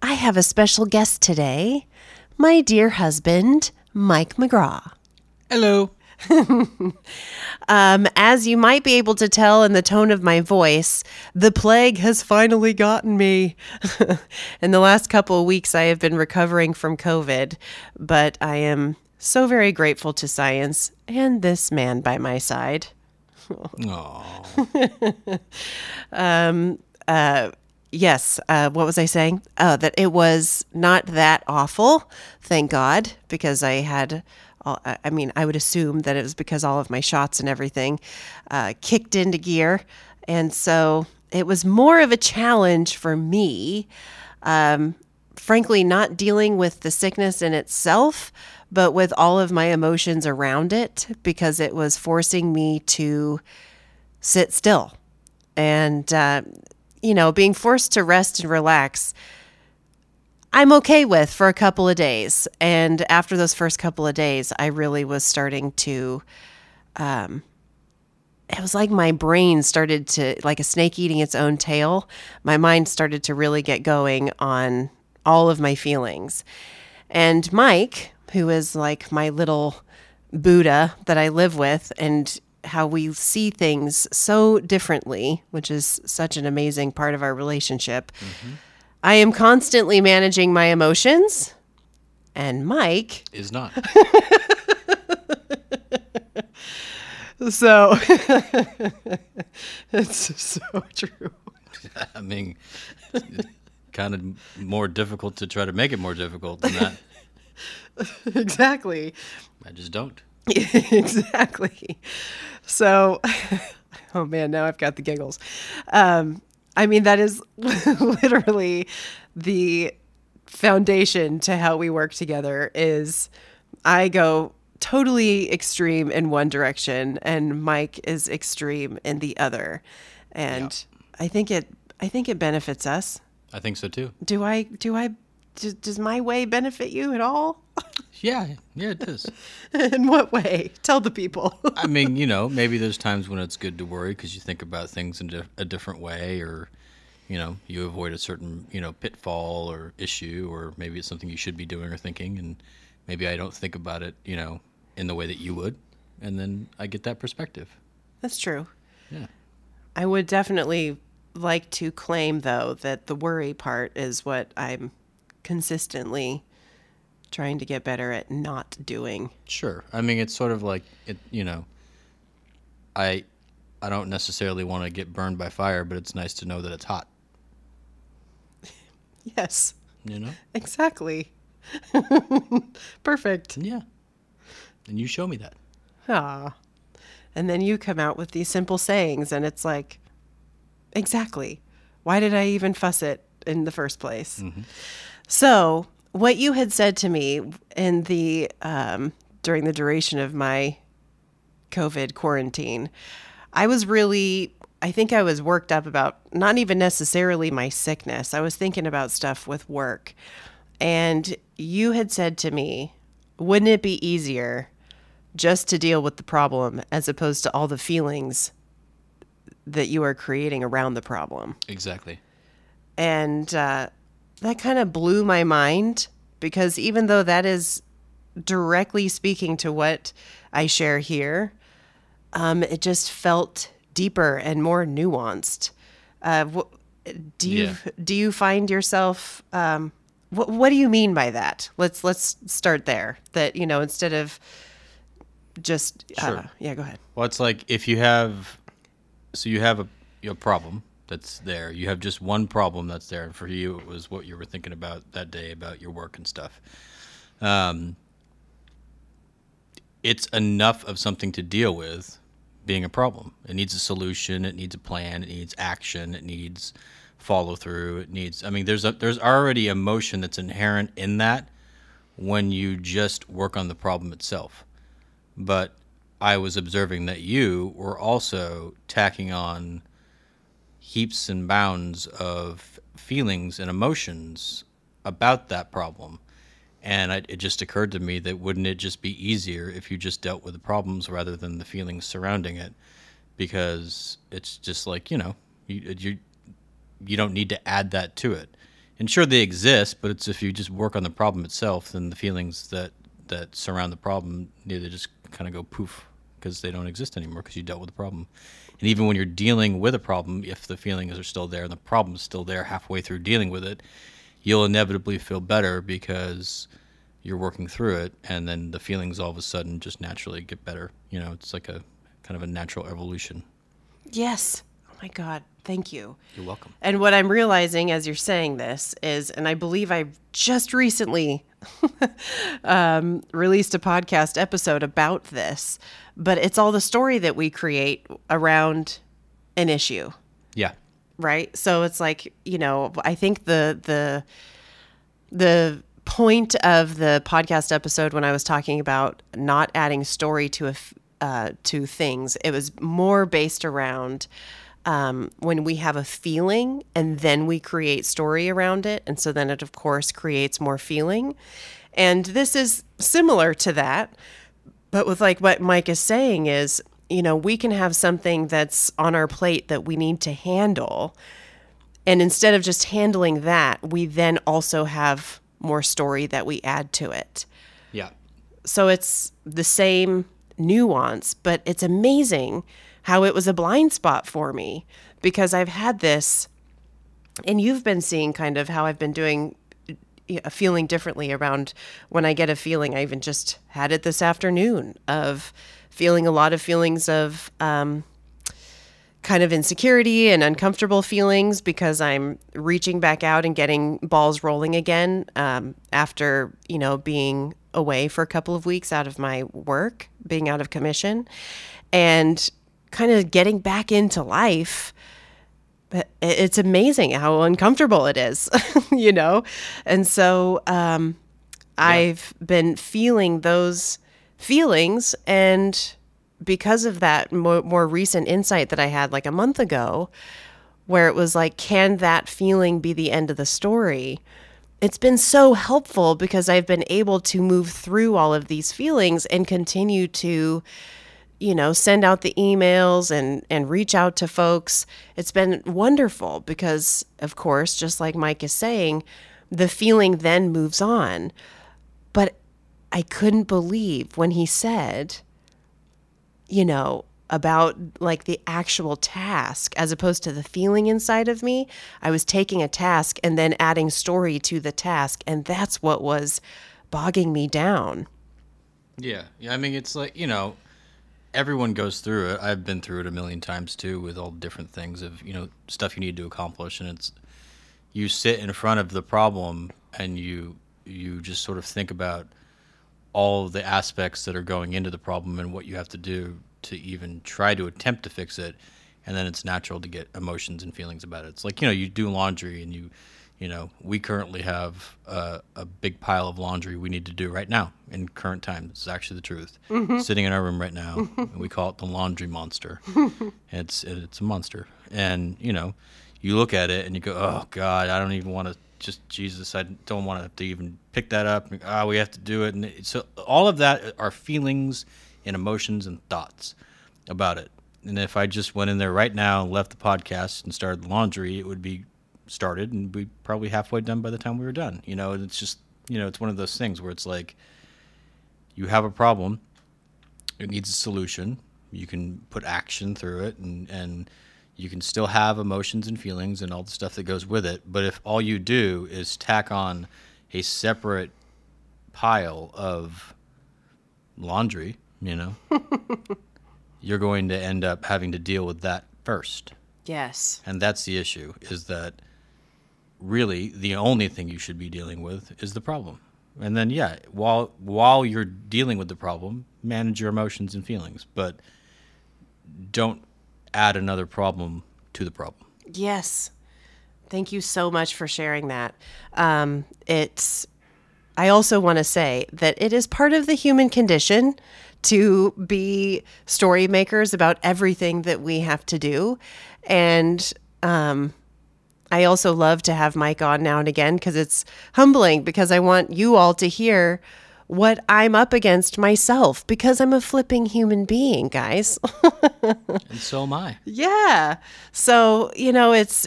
I have a special guest today, my dear husband, Mike McGraw. Hello. As you might be able to tell in the tone of my voice, the plague has finally gotten me. In the last couple of weeks, I have been recovering from COVID, but I am so very grateful to science and this man by my side. Aww. What was I saying? That it was not that awful, thank God, because I had, I would assume that it was because all of my shots and everything kicked into gear. And so it was more of a challenge for me, frankly, not dealing with the sickness in itself, but with all of my emotions around it, because it was forcing me to sit still. And, being forced to rest and relax, I'm okay with for a couple of days. And after those first couple of days, I really was starting to, it was like my brain started to, like a snake eating its own tail, my mind started to really get going on all of my feelings. And Mike, who is like my little Buddha that I live with, and how we see things so differently, which is such an amazing part of our relationship. Mm-hmm. I am constantly managing my emotions, and Mike is not. So it's so true. I mean, it's kind of more difficult to try to make it more difficult than that. Exactly. I just don't. Exactly. So, oh man, now I've got the giggles. That is literally the foundation to how we work together is I go totally extreme in one direction and Mike is extreme in the other. And yeah. I think it benefits us. I think so too. Does my way benefit you at all? Yeah, it does. In what way? Tell the people. Maybe there's times when it's good to worry because you think about things in a different way, or, you avoid a certain, pitfall or issue, or maybe it's something you should be doing or thinking, and maybe I don't think about it, in the way that you would, and then I get that perspective. That's true. Yeah. I would definitely like to claim, though, that the worry part is what I'm consistently trying to get better at not doing. Sure. It's sort of like, I don't necessarily want to get burned by fire, but it's nice to know that it's hot. Yes. Exactly. Perfect. Yeah. And you show me that. Ah. And then you come out with these simple sayings and it's like, exactly. Why did I even fuss it in the first place? Mm-hmm. So what you had said to me in the during the duration of my COVID quarantine, I was worked up about not even necessarily my sickness. I was thinking about stuff with work. And you had said to me, wouldn't it be easier just to deal with the problem as opposed to all the feelings that you are creating around the problem? Exactly. And that kind of blew my mind, because even though that is directly speaking to what I share here, it just felt deeper and more nuanced. Do you find yourself What do you mean by that? Let's start there. That, you know, instead of just sure. Yeah, go ahead. Well, it's like if you have, so you have a problem that's there. You have just one problem that's there, and for you it was what you were thinking about that day about your work and stuff. It's enough of something to deal with being a problem. It needs a solution. It needs a plan. It needs action. It needs follow through. It needs, I mean, there's already emotion that's inherent in that when you just work on the problem itself. But I was observing that you were also tacking on heaps and bounds of feelings and emotions about that problem. And it just occurred to me that wouldn't it just be easier if you just dealt with the problems rather than the feelings surrounding it? Because it's just like, you know, you don't need to add that to it. And sure, they exist, but it's if you just work on the problem itself, then the feelings that surround the problem, they just kind of go poof because they don't exist anymore because you dealt with the problem. And even when you're dealing with a problem, if the feelings are still there and the problem's still there halfway through dealing with it, you'll inevitably feel better because you're working through it, and then the feelings all of a sudden just naturally get better. You know, it's like a kind of a natural evolution. Yes. Oh, my God. Thank you. You're welcome. And what I'm realizing as you're saying this is, and I believe I've just recently released a podcast episode about this, but it's all the story that we create around an issue. Yeah. Right? So it's like, you know, I think the point of the podcast episode when I was talking about not adding story to things, it was more based around when we have a feeling and then we create story around it. And so then it, of course, creates more feeling. And this is similar to that. But with like what Mike is saying is, you know, we can have something that's on our plate that we need to handle. And instead of just handling that, we then also have more story that we add to it. Yeah. So it's the same nuance, but it's amazing how it was a blind spot for me because I've had this, and you've been seeing kind of how I've been doing feeling differently around when I get a feeling. I even just had it this afternoon of feeling a lot of feelings of kind of insecurity and uncomfortable feelings because I'm reaching back out and getting balls rolling again after, you know, being away for a couple of weeks out of my work, being out of commission, and kind of getting back into life. It's amazing how uncomfortable it is, you know? And so I've been feeling those feelings. And because of that more recent insight that I had like a month ago, where it was like, can that feeling be the end of the story? It's been so helpful because I've been able to move through all of these feelings and continue to, you know, send out the emails and reach out to folks. It's been wonderful because, of course, just like Mike is saying, the feeling then moves on. But I couldn't believe when he said, you know, about like the actual task as opposed to the feeling inside of me. I was taking a task and then adding story to the task, and that's what was bogging me down. Yeah. Yeah. I mean, it's like, you know, everyone goes through it. I've been through it a million times too, with all different things of, you know, stuff you need to accomplish. And it's, you sit in front of the problem and you just sort of think about all the aspects that are going into the problem and what you have to do to even try to attempt to fix it. And then it's natural to get emotions and feelings about it. It's like, you know, you do laundry and you know, we currently have a big pile of laundry we need to do right now in current time. This is actually the truth. Mm-hmm. Sitting in our room right now, and we call it the laundry monster. It's a monster. And, you know, you look at it and you go, oh, God, I don't even want to Jesus, I don't want to have to even pick that up. We have to do it. And so all of that are feelings and emotions and thoughts about it. And if I just went in there right now and left the podcast and started the laundry, it would be started and we probably halfway done by the time we were done, you know. And it's just, you know, it's one of those things where it's like you have a problem, it needs a solution, you can put action through it, and you can still have emotions and feelings and all the stuff that goes with it. But if all you do is tack on a separate pile of laundry, you know, you're going to end up having to deal with that first. Yes. And that's the issue, is that really the only thing you should be dealing with is the problem. And then, yeah, while you're dealing with the problem, manage your emotions and feelings, but don't add another problem to the problem. Yes. Thank you so much for sharing that. I also want to say that it is part of the human condition to be story makers about everything that we have to do. And I also love to have Mike on now and again, because it's humbling, because I want you all to hear what I'm up against myself, because I'm a flipping human being, guys. And so am I. Yeah. So, you know, it's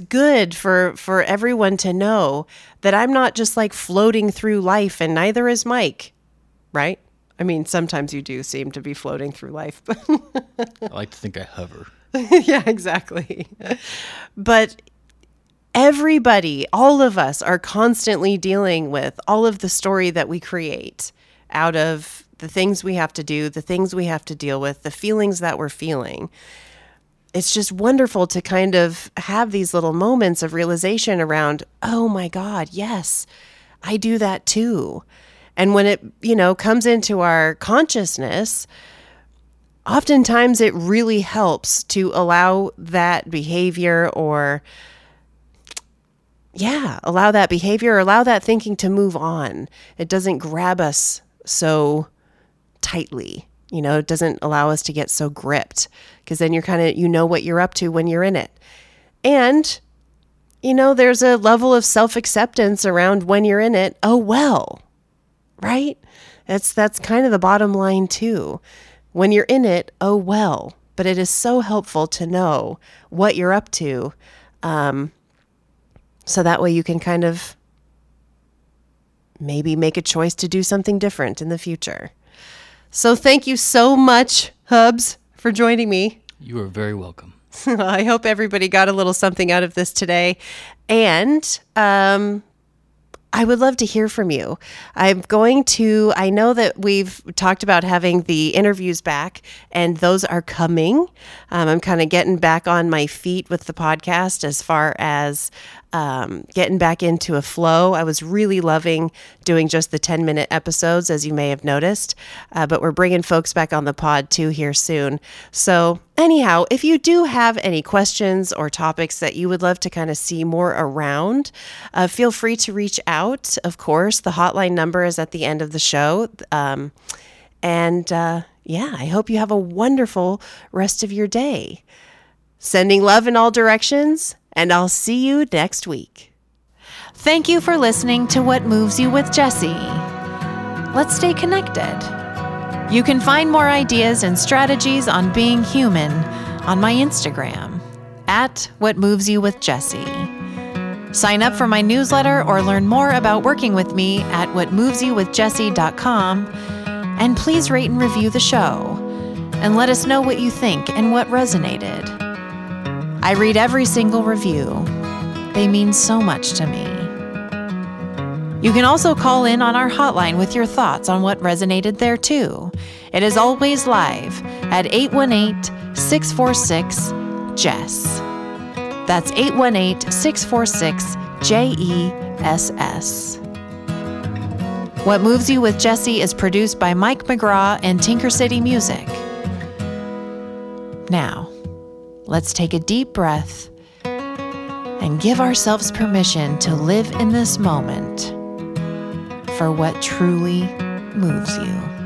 good for everyone to know that I'm not just like floating through life, and neither is Mike, right? I mean, sometimes you do seem to be floating through life. I like to think I hover. Yeah, exactly. But everybody, all of us are constantly dealing with all of the story that we create out of the things we have to do, the things we have to deal with, the feelings that we're feeling. It's just wonderful to kind of have these little moments of realization around, oh my God, yes, I do that too. And when it, you know, comes into our consciousness, oftentimes it really helps to allow that behavior allow that thinking to move on. It doesn't grab us so tightly. You know, it doesn't allow us to get so gripped, because then you're kind of, you know what you're up to when you're in it. And, you know, there's a level of self-acceptance around when you're in it. Oh, well, right? That's kind of the bottom line too. When you're in it, oh, well. But it is so helpful to know what you're up to. So that way you can kind of maybe make a choice to do something different in the future. So thank you so much, Hubs, for joining me. You are very welcome. I hope everybody got a little something out of this today. And I would love to hear from you. I know that we've talked about having the interviews back, and those are coming. I'm kind of getting back on my feet with the podcast as far as getting back into a flow. I was really loving doing just the 10-minute episodes, as you may have noticed, but we're bringing folks back on the pod too here soon. So anyhow, if you do have any questions or topics that you would love to kind of see more around, feel free to reach out. Of course, the hotline number is at the end of the show. I hope you have a wonderful rest of your day. Sending love in all directions, and I'll see you next week. Thank you for listening to What Moves You with Jesse. Let's stay connected. You can find more ideas and strategies on being human on my Instagram @WhatMovesYouWithJesse. Sign up for my newsletter or learn more about working with me at whatmovesyouwithjesse.com. And please rate and review the show and let us know what you think and what resonated. I read every single review. They mean so much to me. You can also call in on our hotline with your thoughts on what resonated there too. It is always live at 818-646-JESS. That's 818-646-JESS. What Moves You with Jesse is produced by Mike McGraw and Tinker City Music. Now, let's take a deep breath and give ourselves permission to live in this moment for what truly moves you.